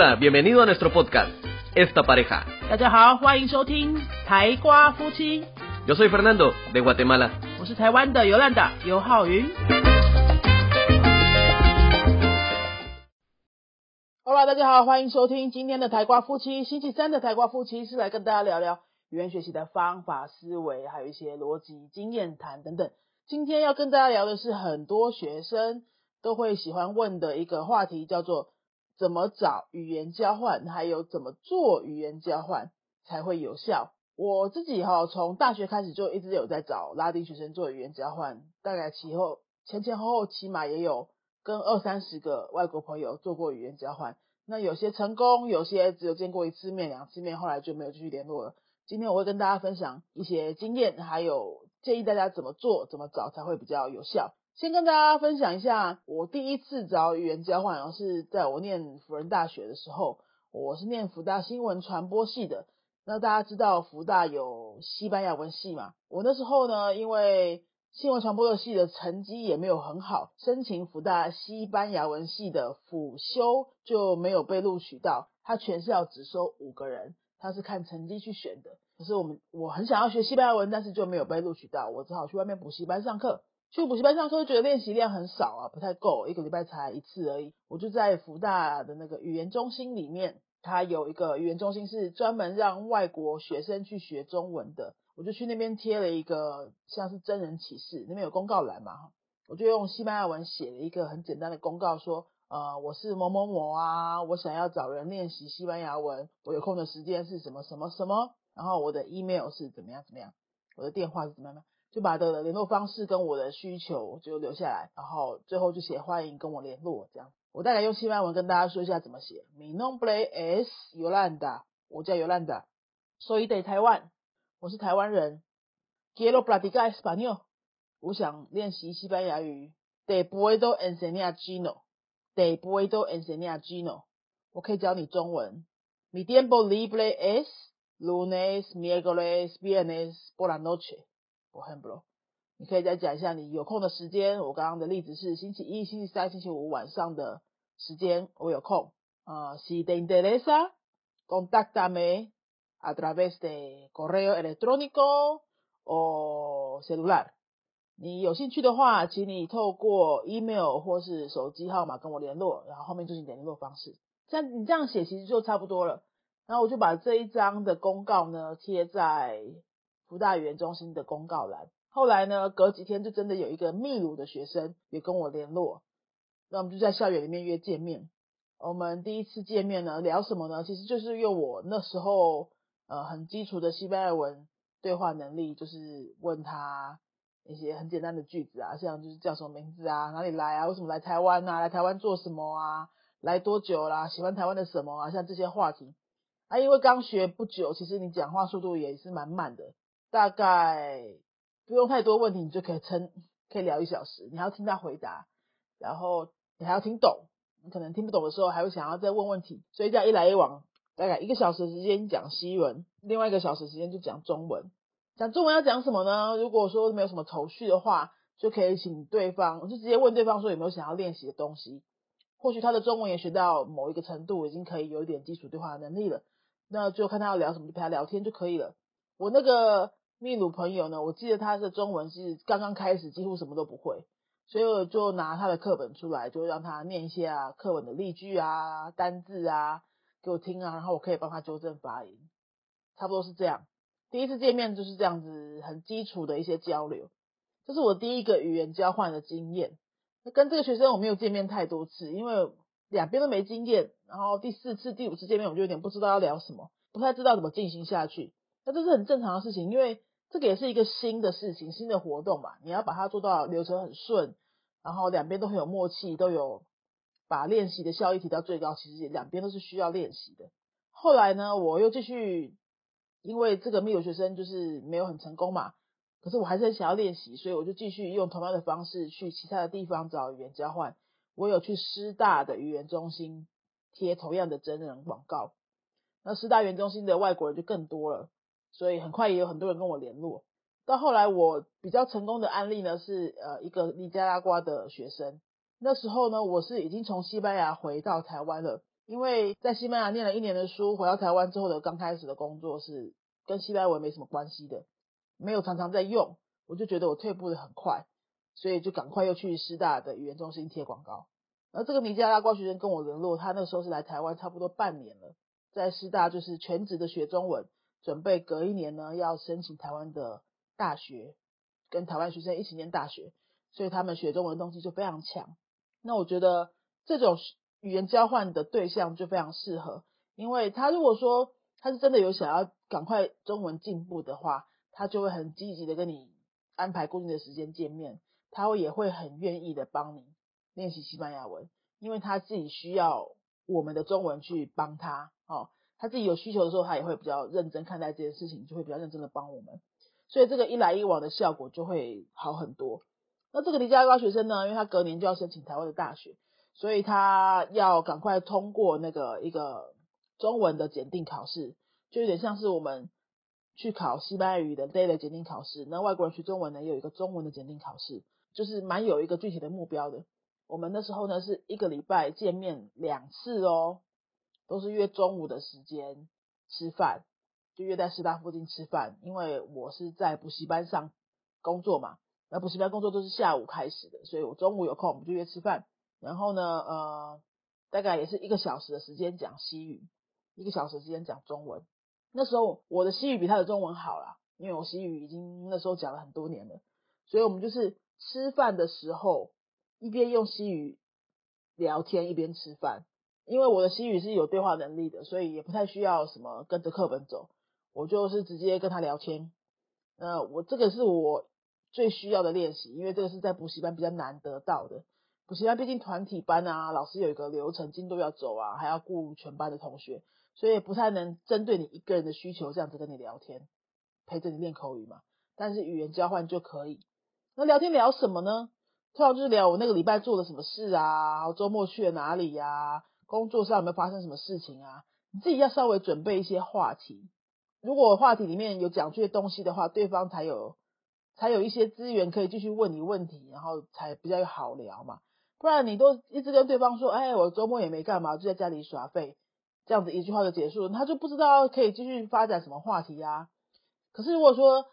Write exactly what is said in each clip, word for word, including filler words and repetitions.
Hola, bienvenido a nuestro podcast, Esta Pareja. Yo soy Fernando, de Guatemala. Hola, 大家好，欢迎收听今天的台瓜夫妻。 星期三的台瓜夫妻 是 来跟 大家 聊 聊 语言学习的方法、思维，还有一些逻辑、经验谈等等。今天要跟大家聊的是很多学生都会喜欢问的一个话题，叫做怎么找语言交换，还有怎么做语言交换才会有效。我自己哈、哦，从大学开始就一直有在找拉丁学生做语言交换，大概其后前前后后起码也有跟二三十个外国朋友做过语言交换。那有些成功，有些只有见过一次面、两次面，后来就没有继续联络了。今天我会跟大家分享一些经验，还有建议大家怎么做、怎么找才会比较有效。先跟大家分享一下，我第一次找语言交换是在我念辅仁大学的时候，我是念辅大新闻传播系的。那大家知道辅大有西班牙文系嘛？我那时候呢，因为新闻传播系的成绩也没有很好，申请辅大西班牙文系的辅修就没有被录取到，他全校只收五个人。他是看成绩去选的，可是我们我很想要学西班牙文，但是就没有被录取到，我只好去外面补习班上课。去补习班上课就觉得练习量很少啊，不太够，一个礼拜才一次而已。我就在辅大的那个语言中心里面，它有一个语言中心是专门让外国学生去学中文的，我就去那边贴了一个像是真人启事，那边有公告栏嘛，我就用西班牙文写了一个很简单的公告说。呃，我是某某某啊，我想要找人练习西班牙文，我有空的时间是什么什么什么，然后我的 email 是怎么样怎么样，我的电话是怎么样，就把的联络方式跟我的需求就留下来，然后最后就写欢迎跟我联络这样。我大概用西班牙文跟大家说一下怎么写。Mi nombre es Yolanda， 我叫 Yolanda。Soy de Taiwan， 我是台湾人。Quiero practicar español， 我想练习西班牙语。Te puedo enseñar chino。Te puedo enseñar chino， 我可以教你中文。Mi tiempo libre es lunes, miércoles, viernes por la noche。por ejemplo， 你可以再讲一下你有空的时间。我刚刚的例子是星期一、星期三、星期五晚上的时间，我有空。呃 ，Si te interesa, contáctame a través de correo electrónico o celular。你有兴趣的话，请你透过 email 或是手机号码跟我联络，然后后面就是你的联络方式。像你这样写其实就差不多了。然后我就把这一张的公告呢贴在辅大语言中心的公告栏。后来呢，隔几天就真的有一个秘鲁的学生也跟我联络，那我们就在校园里面约见面。我们第一次见面呢，聊什么呢？其实就是用我那时候呃很基础的西班牙文对话能力，就是问他一些很简单的句子啊，像就是叫什么名字啊，哪里来啊，为什么来台湾啊，来台湾做什么啊，来多久啦、啊，喜欢台湾的什么啊，像这些话题啊。因为刚学不久，其实你讲话速度也是蛮慢的，大概不用太多问题你就可以撑可以聊一小时。你还要听他回答，然后你还要听懂，你可能听不懂的时候还会想要再问问题，所以这样一来一往，大概一个小时的时间讲西文，另外一个小时的时间就讲中文。讲中文要讲什么呢？如果说没有什么头绪的话，就可以请对方，就直接问对方说有没有想要练习的东西。或许他的中文也学到某一个程度，已经可以有一点基础对话能力了，那就看他要聊什么就陪他聊天就可以了。我那个秘鲁朋友呢，我记得他的中文是刚刚开始，几乎什么都不会，所以我就拿他的课本出来，就让他念一些啊课本的例句啊、单字啊给我听啊，然后我可以帮他纠正发音，差不多是这样。第一次见面就是这样子，很基础的一些交流。这是我第一个语言交换的经验。跟这个学生我没有见面太多次，因为两边都没经验，然后第四次第五次见面我就有点不知道要聊什么，不太知道怎么进行下去。那这是很正常的事情，因为这个也是一个新的事情，新的活动嘛，你要把它做到流程很顺，然后两边都很有默契，都有把练习的效益提到最高，其实两边都是需要练习的。后来呢，我又继续，因为这个秘鲁学生就是没有很成功嘛，可是我还是很想要练习，所以我就继续用同样的方式去其他的地方找语言交换。我有去师大的语言中心贴同样的真人广告，那师大语言中心的外国人就更多了，所以很快也有很多人跟我联络。到后来我比较成功的案例呢是呃一个尼加拉瓜的学生。那时候呢，我是已经从西班牙回到台湾了，因为在西班牙念了一年的书，回到台湾之后的刚开始的工作是跟西班牙文没什么关系的，没有常常在用，我就觉得我退步的很快，所以就赶快又去师大的语言中心贴广告。然后这个尼加拉瓜学生跟我联络，他那时候是来台湾差不多半年了，在师大就是全职的学中文，准备隔一年呢要申请台湾的大学，跟台湾学生一起念大学，所以他们学中文的东西就非常强。那我觉得这种语言交换的对象就非常适合，因为他如果说他是真的有想要赶快中文进步的话，他就会很积极的跟你安排固定的时间见面，他也会很愿意的帮你练习西班牙文，因为他自己需要我们的中文去帮他、哦、他自己有需求的时候，他也会比较认真看待这件事情，就会比较认真的帮我们，所以这个一来一往的效果就会好很多。那这个尼加拉瓜学生呢，因为他隔年就要申请台湾的大学，所以他要赶快通过那个一个中文的检定考试，就有点像是我们去考西班牙语的 Tealit 检定考试，那外国人学中文呢也有一个中文的检定考试，就是蛮有一个具体的目标的。我们那时候呢是一个礼拜见面两次哦，都是约中午的时间吃饭，就约在师大附近吃饭，因为我是在补习班上工作嘛，那补习班工作都是下午开始的，所以我中午有空我们就约吃饭，然后呢呃，大概也是一个小时的时间讲西语，一个小时的时间讲中文。那时候我的西语比他的中文好啦，因为我西语已经那时候讲了很多年了，所以我们就是吃饭的时候一边用西语聊天一边吃饭，因为我的西语是有对话能力的，所以也不太需要什么跟着课本走，我就是直接跟他聊天。呃，我这个是我最需要的练习，因为这个是在补习班比较难得到的。补习班毕竟团体班啊，老师有一个流程进度要走啊，还要顾全班的同学，所以不太能针对你一个人的需求这样子跟你聊天，陪着你练口语嘛。但是语言交换就可以。那聊天聊什么呢？通常就是聊我那个礼拜做了什么事啊，周末去了哪里啊，工作上有没有发生什么事情啊，你自己要稍微准备一些话题。如果话题里面有讲这些东西的话，对方才有才有一些资源可以继续问你问题，然后才比较好聊嘛。不然你都一直跟对方说，哎，我周末也没干嘛，就在家里耍废，这样子一句话就结束了，他就不知道可以继续发展什么话题啊。可是如果说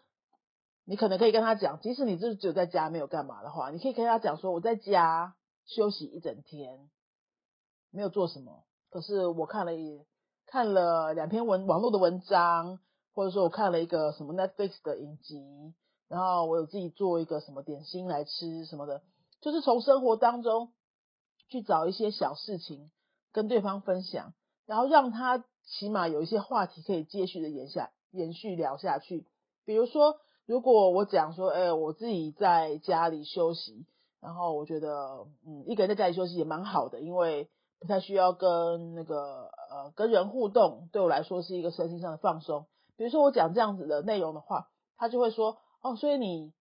你可能可以跟他讲，即使你就只有在家没有干嘛的话，你可以跟他讲说，我在家休息一整天，没有做什么，可是我看了一看了两篇文网络的文章，或者说我看了一个什么 Netflix 的影集，然后我有自己做一个什么点心来吃什么的，就是从生活当中去找一些小事情跟对方分享，然后让他起码有一些话题可以接续的延下延续聊下去。比如说如果我讲说，哎、欸，我自己在家里休息，然后我觉得嗯，一个人在家里休息也蛮好的，因为不太需要跟那个呃跟人互动，对我来说是一个身心上的放松。比如说我讲这样子的内容的话，他就会说，哦，所以你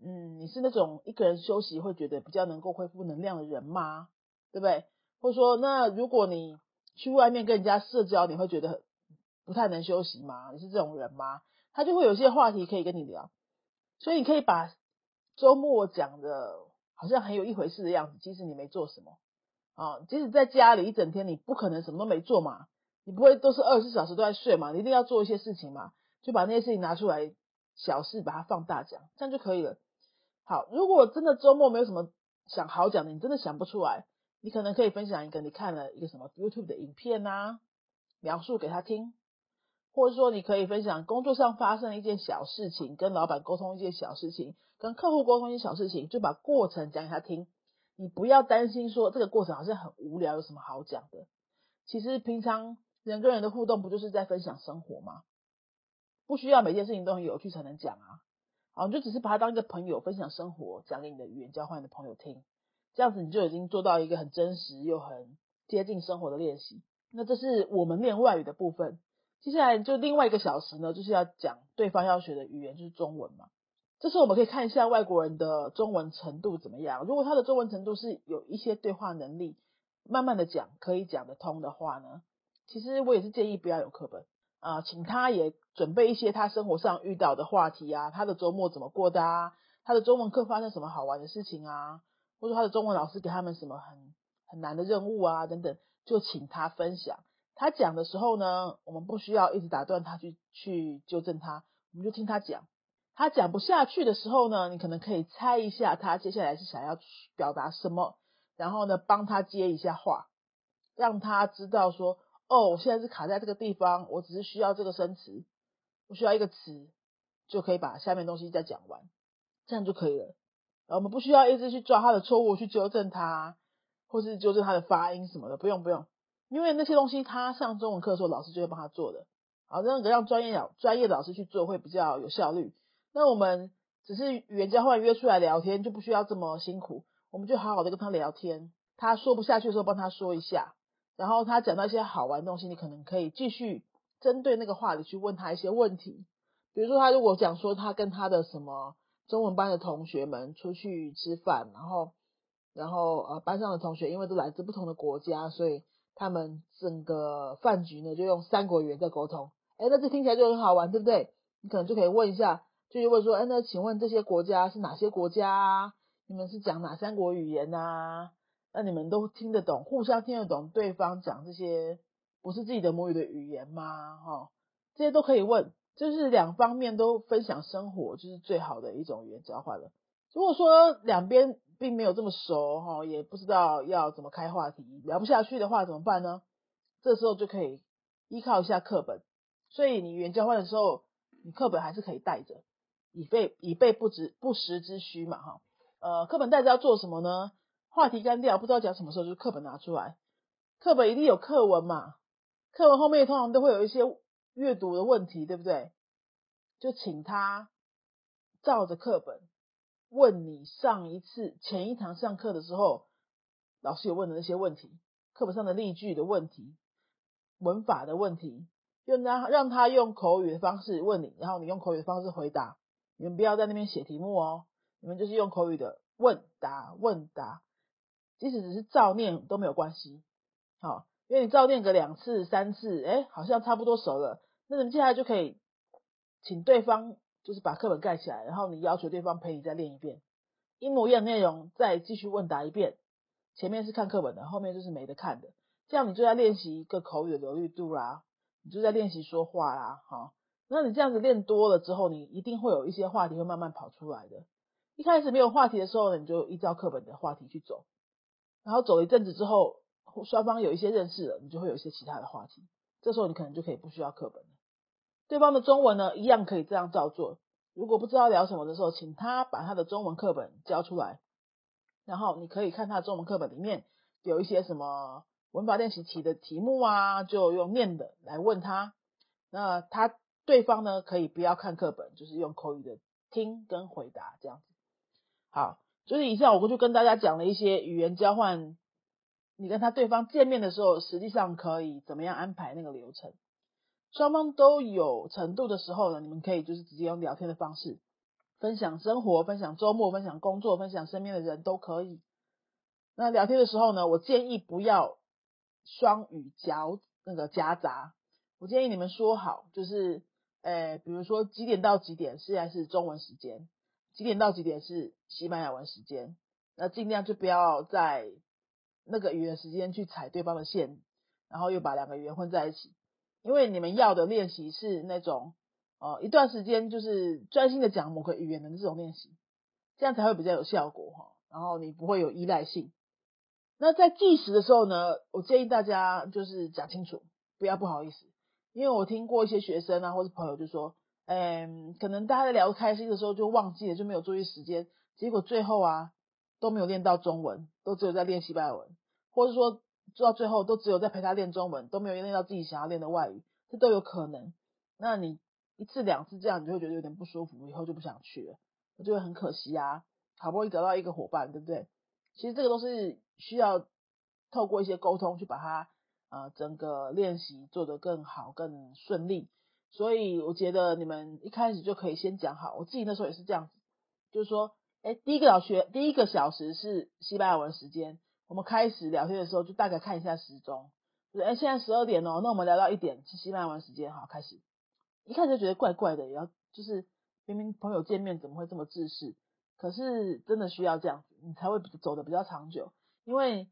嗯，你是那种一个人休息会觉得比较能够恢复能量的人吗？对不对？或者说，那如果你去外面跟人家社交，你会觉得不太能休息吗？你是这种人吗？他就会有些话题可以跟你聊，所以你可以把周末讲的好像很有一回事的样子，即使你没做什么啊，即使在家里一整天，你不可能什么都没做嘛，你不会都是二十四小时都在睡嘛，你一定要做一些事情嘛，就把那些事情拿出来，小事把它放大讲，这样就可以了。好，如果真的周末没有什么想好讲的，你真的想不出来，你可能可以分享一个你看了一个什么 YouTube 的影片啊，描述给他听，或者说你可以分享工作上发生一件小事情，跟老板沟通一件小事情，跟客户沟通一件小事情，就把过程讲给他听。你不要担心说这个过程好像很无聊，有什么好讲的。其实平常人跟人的互动不就是在分享生活吗？不需要每件事情都很有趣才能讲啊。好，你就只是把他当一个朋友分享生活，讲给你的语言交换的朋友听，这样子你就已经做到一个很真实又很贴近生活的练习。那这是我们练外语的部分，接下来就另外一个小时呢，就是要讲对方要学的语言，就是中文嘛。这时候我们可以看一下外国人的中文程度怎么样，如果他的中文程度是有一些对话能力，慢慢的讲可以讲得通的话呢，其实我也是建议不要有课本啊、呃，请他也准备一些他生活上遇到的话题啊，他的周末怎么过的啊，他的中文课发生什么好玩的事情啊，或者他的中文老师给他们什么很很难的任务啊等等，就请他分享。他讲的时候呢，我们不需要一直打断他去去纠正他，我们就听他讲。他讲不下去的时候呢，你可能可以猜一下他接下来是想要表达什么，然后呢帮他接一下话，让他知道说，哦，我现在是卡在这个地方，我只是需要这个生词，我需要一个词，就可以把下面东西再讲完，这样就可以了。然后我们不需要一直去抓他的错误去纠正他，或是纠正他的发音什么的，不用不用，因为那些东西他上中文课的时候老师就会帮他做的，好，那个让专业老专业老师去做会比较有效率。那我们只是语言交换约出来聊天，就不需要这么辛苦，我们就好好的跟他聊天，他说不下去的时候帮他说一下，然后他讲到一些好玩的东西，你可能可以继续针对那个话题去问他一些问题。比如说他如果讲说他跟他的什么中文班的同学们出去吃饭，然后然后呃班上的同学因为都来自不同的国家，所以他们整个饭局呢就用三国语言在沟通，诶，那这听起来就很好玩，对不对？你可能就可以问一下，就问说，诶，那请问这些国家是哪些国家啊？你们是讲哪三国语言啊？那你们都听得懂，互相听得懂对方讲这些不是自己的母语的语言吗？齁，这些都可以问，就是两方面都分享生活，就是最好的一种语言交换了。如果说两边并没有这么熟，齁，也不知道要怎么开话题，聊不下去的话怎么办呢？这时候就可以依靠一下课本，所以你语言交换的时候，你课本还是可以带着，以备以备不知不时之需嘛，齁。呃，课本带着要做什么呢？话题干掉，不知道讲什么时候，就是课本拿出来。课本一定有课文嘛，课文后面通常都会有一些阅读的问题，对不对？就请他照着课本问你上一次前一堂上课的时候老师有问的那些问题，课本上的例句的问题，文法的问题，用他让他用口语的方式问你，然后你用口语的方式回答。你们不要在那边写题目哦，你们就是用口语的问答问答，即使只是照念都没有关系，好，因为你照念个两次三次，哎，好像差不多熟了，那你们接下来就可以请对方就是把课本盖起来，然后你要求对方陪你再练一遍，一模一样的内容再继续问答一遍，前面是看课本的，后面就是没得看的，这样你就在练习一个口语的流利度啦，你就在练习说话啦，好，那你这样子练多了之后，你一定会有一些话题会慢慢跑出来的。一开始没有话题的时候呢，你就依照课本的话题去走，然后走一阵子之后，双方有一些认识了，你就会有一些其他的话题，这时候你可能就可以不需要课本了。对方的中文呢，一样可以这样照做，如果不知道聊什么的时候，请他把他的中文课本交出来，然后你可以看他的中文课本里面有一些什么文法练习题的题目啊，就用念的来问他，那他对方呢可以不要看课本，就是用口语的听跟回答，这样子。好，就是以上我就跟大家讲了一些语言交换，你跟他对方见面的时候实际上可以怎么样安排那个流程。双方都有程度的时候呢，你们可以就是直接用聊天的方式分享生活，分享周末，分享工作，分享身边的人都可以。那聊天的时候呢，我建议不要双语夹那个夹杂，我建议你们说好，就是呃，比如说几点到几点现在是中文时间，几点到几点是西班牙文时间，那尽量就不要在那个语言时间去踩对方的线，然后又把两个语言混在一起。因为你们要的练习是那种呃一段时间就是专心的讲某个语言的这种练习，这样才会比较有效果齁，然后你不会有依赖性。那在计时的时候呢，我建议大家就是讲清楚，不要不好意思。因为我听过一些学生啊或是朋友就说，嗯，可能大家在聊开心的时候就忘记了，就没有注意时间，结果最后啊都没有练到中文，都只有在练西班牙文，或者说做到最后都只有在陪他练中文，都没有练到自己想要练的外语，这都有可能。那你一次两次这样，你就会觉得有点不舒服，以后就不想去了，我就会很可惜啊，好不容易得到一个伙伴，对不对？其实这个都是需要透过一些沟通去把它呃整个练习做得更好更顺利。所以我觉得你们一开始就可以先讲好，我自己那时候也是这样子，就是说，诶，第一个小时第一个小时是西班牙文时间，我们开始聊天的时候就大概看一下时钟，就是诶，现在十二点哦，那我们聊到一点是西班牙文时间，好，开始。一开始就觉得怪怪的，也要就是明明朋友见面怎么会这么自私，可是真的需要这样子，你才会走得比较长久。因为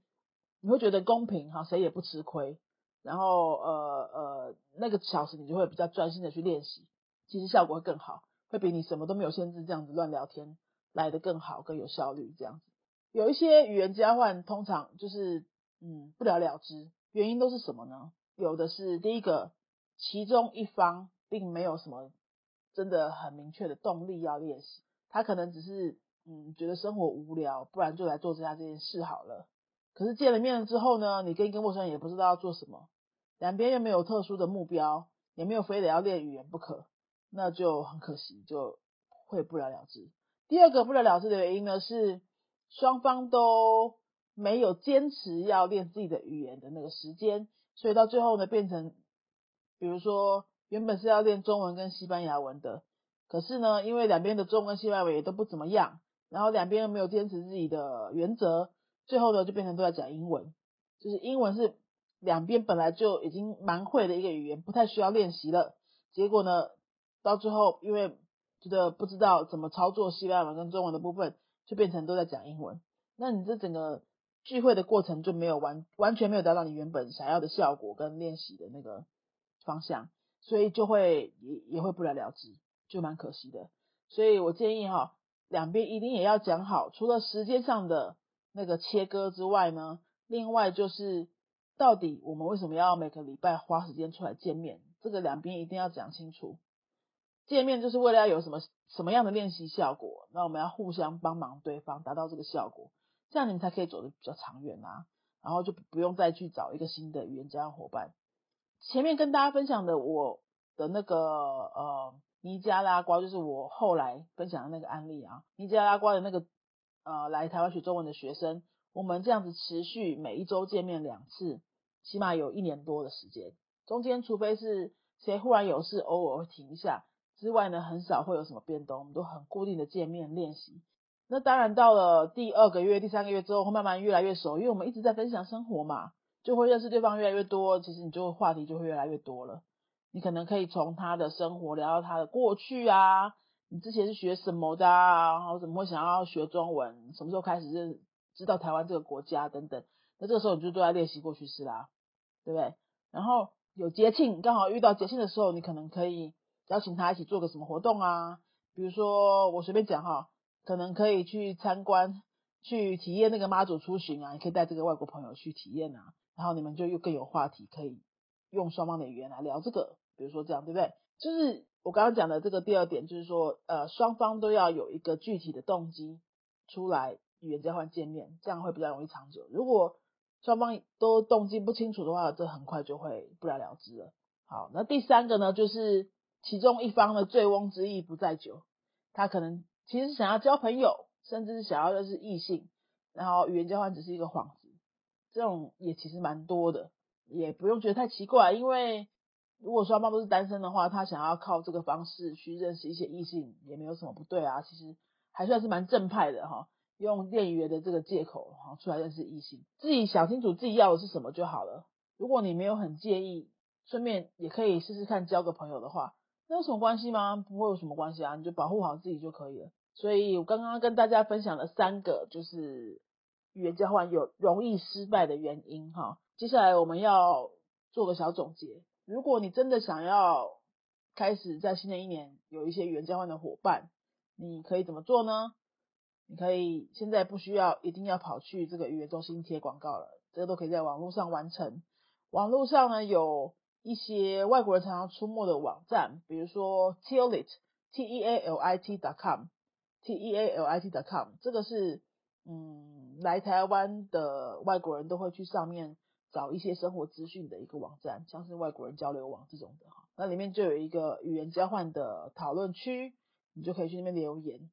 你会觉得公平，好，谁也不吃亏，然后呃呃那个小时你就会比较专心的去练习，其实效果会更好，会比你什么都没有限制这样子乱聊天来得更好，更有效率这样子。有一些语言交换通常就是嗯不了了之，原因都是什么呢？有的是第一个，其中一方并没有什么真的很明确的动力要练习，他可能只是嗯觉得生活无聊，不然就来做一下这件事好了。可是见了面之后呢，你跟一个陌生人也不知道要做什么，两边又没有特殊的目标，也没有非得要练语言不可，那就很可惜，就会不了了之。第二个不了了之的原因呢，是双方都没有坚持要练自己的语言的那个时间，所以到最后呢，变成比如说原本是要练中文跟西班牙文的，可是呢，因为两边的中文跟西班牙文也都不怎么样，然后两边又没有坚持自己的原则，最后呢就变成都在讲英文，就是英文是两边本来就已经蛮会的一个语言，不太需要练习了，结果呢到最后因为觉得不知道怎么操作西班牙文跟中文的部分，就变成都在讲英文，那你这整个聚会的过程就没有完完全没有达到你原本想要的效果跟练习的那个方向，所以就会也也会不了了之，就蛮可惜的。所以我建议哈，两边一定也要讲好，除了时间上的那个切割之外呢，另外就是到底我们为什么要每个礼拜花时间出来见面，这个两边一定要讲清楚。见面就是为了要有什么什么样的练习效果，那我们要互相帮忙对方达到这个效果，这样你们才可以走得比较长远啊，然后就不用再去找一个新的语言交换伙伴。前面跟大家分享的我的那个呃尼加拉瓜，就是我后来分享的那个案例啊，尼加拉瓜的那个呃来台湾学中文的学生，我们这样子持续每一周见面两次，起码有一年多的时间，中间除非是谁忽然有事偶尔会停一下之外呢，很少会有什么变动，我们都很固定的见面练习。那当然到了第二个月第三个月之后，会慢慢越来越熟，因为我们一直在分享生活嘛，就会认识对方越来越多，其实你就话题就会越来越多了，你可能可以从他的生活聊到他的过去啊，你之前是学什么的啊，然后怎么会想要学中文，什么时候开始认知道台湾这个国家等等，那这个时候你就都在练习过去式啦，对不对？然后有节庆，刚好遇到节庆的时候，你可能可以邀请他一起做个什么活动啊，比如说我随便讲哈，可能可以去参观去体验那个妈祖出巡啊，你可以带这个外国朋友去体验啊，然后你们就又更有话题可以用双方的语言来聊这个，比如说这样，对不对？就是我刚刚讲的这个第二点，就是说呃，双方都要有一个具体的动机出来语言交换见面，这样会比较容易长久。如果双方都动机不清楚的话，这很快就会不了了之了。好，那第三个呢，就是其中一方的醉翁之意不在酒，他可能其实想要交朋友，甚至是想要认识异性，然后语言交换只是一个幌子，这种也其实蛮多的，也不用觉得太奇怪，因为如果双方都是单身的话，他想要靠这个方式去认识一些异性也没有什么不对啊，其实还算是蛮正派的哈，用练语言的这个借口哈出来认识异性，自己想清楚自己要的是什么就好了。如果你没有很介意，顺便也可以试试看交个朋友的话，那有什么关系吗？不会有什么关系啊，你就保护好自己就可以了。所以我刚刚跟大家分享了三个就是语言交换有容易失败的原因哈。接下来我们要做个小总结，如果你真的想要开始在新的一年有一些语言交换的伙伴，你可以怎么做呢？你可以现在不需要一定要跑去这个语言中心贴广告了，这个都可以在网络上完成。网络上呢有一些外国人常常出没的网站，比如说 Tealit T E A L I T dot com T E A L I T dot com 这个是嗯来台湾的外国人都会去上面找一些生活资讯的一个网站，像是外国人交流网这种的，那里面就有一个语言交换的讨论区，你就可以去那边留言。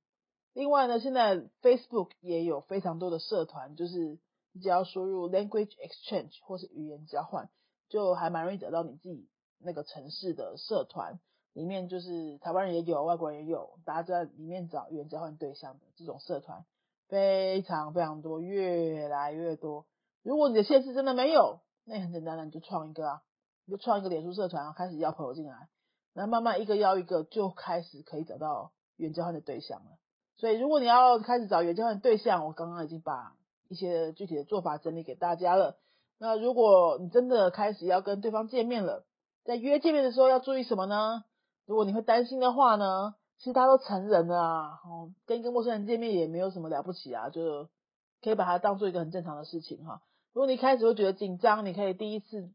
另外呢，现在 Facebook 也有非常多的社团，就是你只要输入 language exchange 或是语言交换，就还蛮容易找到你自己那个城市的社团，里面就是台湾人也有，外国人也有，大家在里面找语言交换对象的这种社团非常非常多，越来越多。如果你的县市真的没有，那也很简单的，你就创一个啊，你就创一个脸书社团，开始邀朋友进来，然后慢慢一个邀一个，就开始可以找到语言交换的对象了。所以如果你要开始找语言交换对象，我刚刚已经把一些具体的做法整理给大家了。那如果你真的开始要跟对方见面了，在约见面的时候要注意什么呢？如果你会担心的话呢，其实大家都成人了啊，哦，跟一个陌生人见面也没有什么了不起啊，就可以把它当做一个很正常的事情哈。如果你开始会觉得紧张，你可以第一次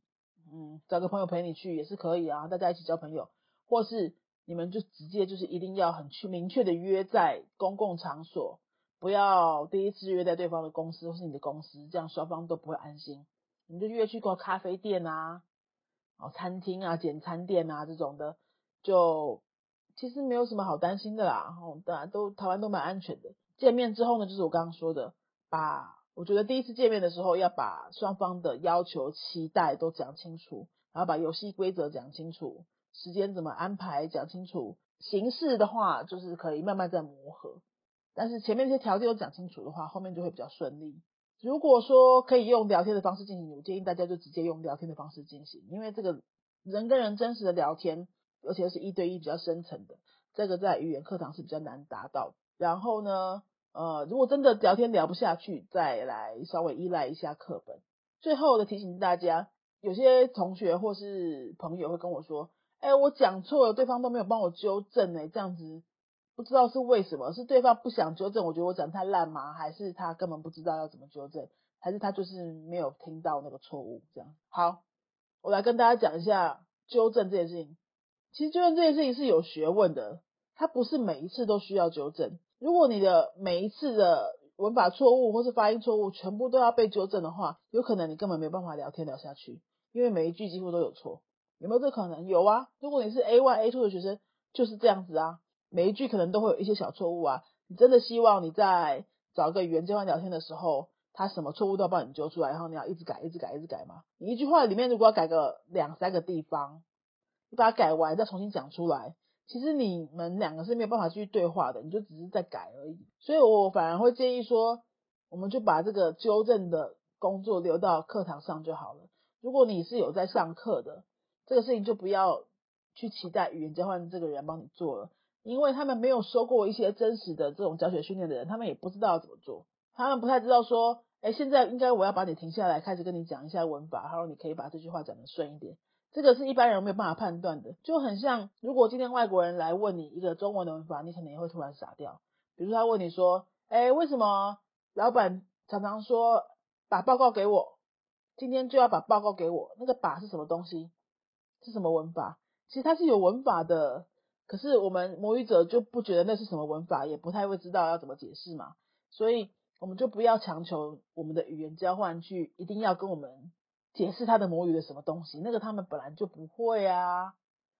嗯找个朋友陪你去也是可以啊，大家一起交朋友，或是你们就直接就是一定要很去明确的约在公共场所，不要第一次约在对方的公司或是你的公司，这样双方都不会安心。你就约去过咖啡店啊、哦、餐厅啊、简餐店啊这种的，就其实没有什么好担心的啦、哦、大家都台湾都蛮安全的。见面之后呢，就是我刚刚说的，把我觉得第一次见面的时候要把双方的要求期待都讲清楚，然后把游戏规则讲清楚，时间怎么安排讲清楚，形式的话就是可以慢慢再磨合，但是前面这些条件都讲清楚的话，后面就会比较顺利。如果说可以用聊天的方式进行，我建议大家就直接用聊天的方式进行，因为这个人跟人真实的聊天，而且是一对一比较深层的，这个在语言课堂是比较难达到的。然后呢呃，如果真的聊天聊不下去，再来稍微依赖一下课本。最后的提醒大家，有些同学或是朋友会跟我说，哎，我讲错了，对方都没有帮我纠正哎，这样子不知道是为什么，是对方不想纠正，我觉得我讲太烂吗？还是他根本不知道要怎么纠正？还是他就是没有听到那个错误？这样好，我来跟大家讲一下纠正这件事情。其实纠正这件事情是有学问的，它不是每一次都需要纠正。如果你的每一次的文法错误或是发音错误全部都要被纠正的话，有可能你根本没办法聊天聊下去，因为每一句几乎都有错。有没有这可能？有啊，如果你是 A one A two 的学生就是这样子啊，每一句可能都会有一些小错误啊。你真的希望你在找个语言交换聊天的时候，他什么错误都要帮你揪出来，然后你要一直改一直改一直改吗？你一句话里面如果要改个两三个地方，你把它改完再重新讲出来，其实你们两个是没有办法继续对话的，你就只是在改而已。所以我反而会建议说，我们就把这个纠正的工作留到课堂上就好了。如果你是有在上课的，这个事情就不要去期待语言交换这个人帮你做了，因为他们没有受过一些真实的这种教学训练的人，他们也不知道怎么做，他们不太知道说，哎，现在应该我要把你停下来，开始跟你讲一下文法，然后你可以把这句话讲得顺一点，这个是一般人没有办法判断的。就很像如果今天外国人来问你一个中文的文法，你可能也会突然傻掉。比如说他问你说，哎，为什么老板常常说把报告给我，今天就要把报告给我，那个把是什么东西，是什么文法？其实它是有文法的，可是我们母语者就不觉得那是什么文法，也不太会知道要怎么解释嘛。所以我们就不要强求我们的语言交换去一定要跟我们解释他的母语的什么东西，那个他们本来就不会啊，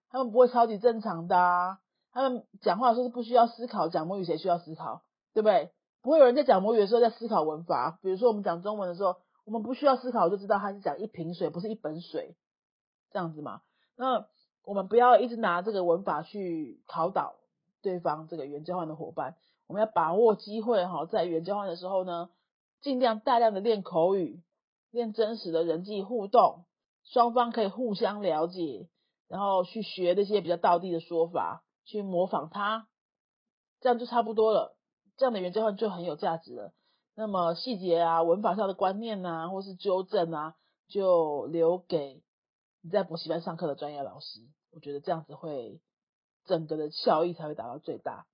他们不会超级正常的啊，他们讲话的时候是不需要思考，讲母语谁需要思考，对不对？不会有人在讲母语的时候在思考文法，比如说我们讲中文的时候，我们不需要思考就知道他是讲一瓶水不是一本水，这样子嘛。那我们不要一直拿这个文法去考倒对方这个语言交换的伙伴，我们要把握机会哈，在语言交换的时候呢，尽量大量的练口语，练真实的人际互动，双方可以互相了解，然后去学那些比较道地的说法，去模仿它，这样就差不多了，这样的语言交换就很有价值了。那么细节啊、文法上的观念啊，或是纠正啊，就留给你在补习班上课的专业老师，我觉得这样子会整个的效益才会达到最大。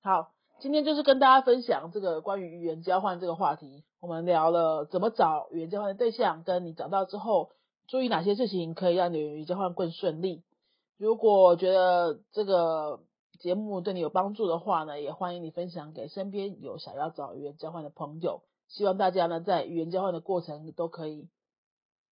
好，今天就是跟大家分享这个关于语言交换这个话题，我们聊了怎么找语言交换的对象，跟你找到之后注意哪些事情可以让你语言交换更顺利。如果觉得这个节目对你有帮助的话呢，也欢迎你分享给身边有想要找语言交换的朋友。希望大家呢在语言交换的过程都可以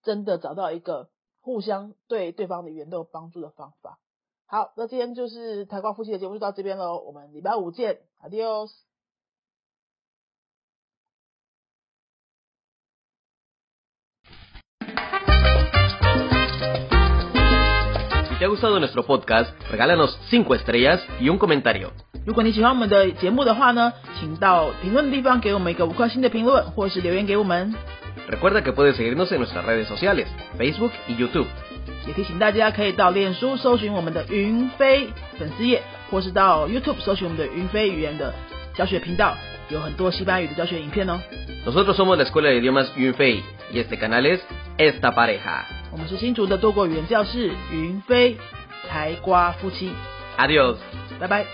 真的找到一个互相对对方的语言都有帮助的方法。好，那今天就是台瓜夫妻的节目就到这边咯，我们礼拜五见 ，Adios。Si te ha gustado nuestro podcast, regálanos cinco estrellas y un comentario. 如果你喜欢我们的节目的话呢，请到评论的地方给我们一个五颗星的评论，或是留言给我们。Recuerda que puedes seguirnos en nuestras redes sociales, Facebook y YouTube. 也提醒大家可以到脸书搜寻我们的云飞粉丝页，或是到 YouTube 搜寻我们的云飞语言的教学频道，有很多西班牙语的教学影片哦。Nosotros somos la Escuela de Idiomas Yunfei y este canal es Esta Pareja. 我们是新竹的多国语言教室云飞台瓜夫妻。Adiós， 拜拜。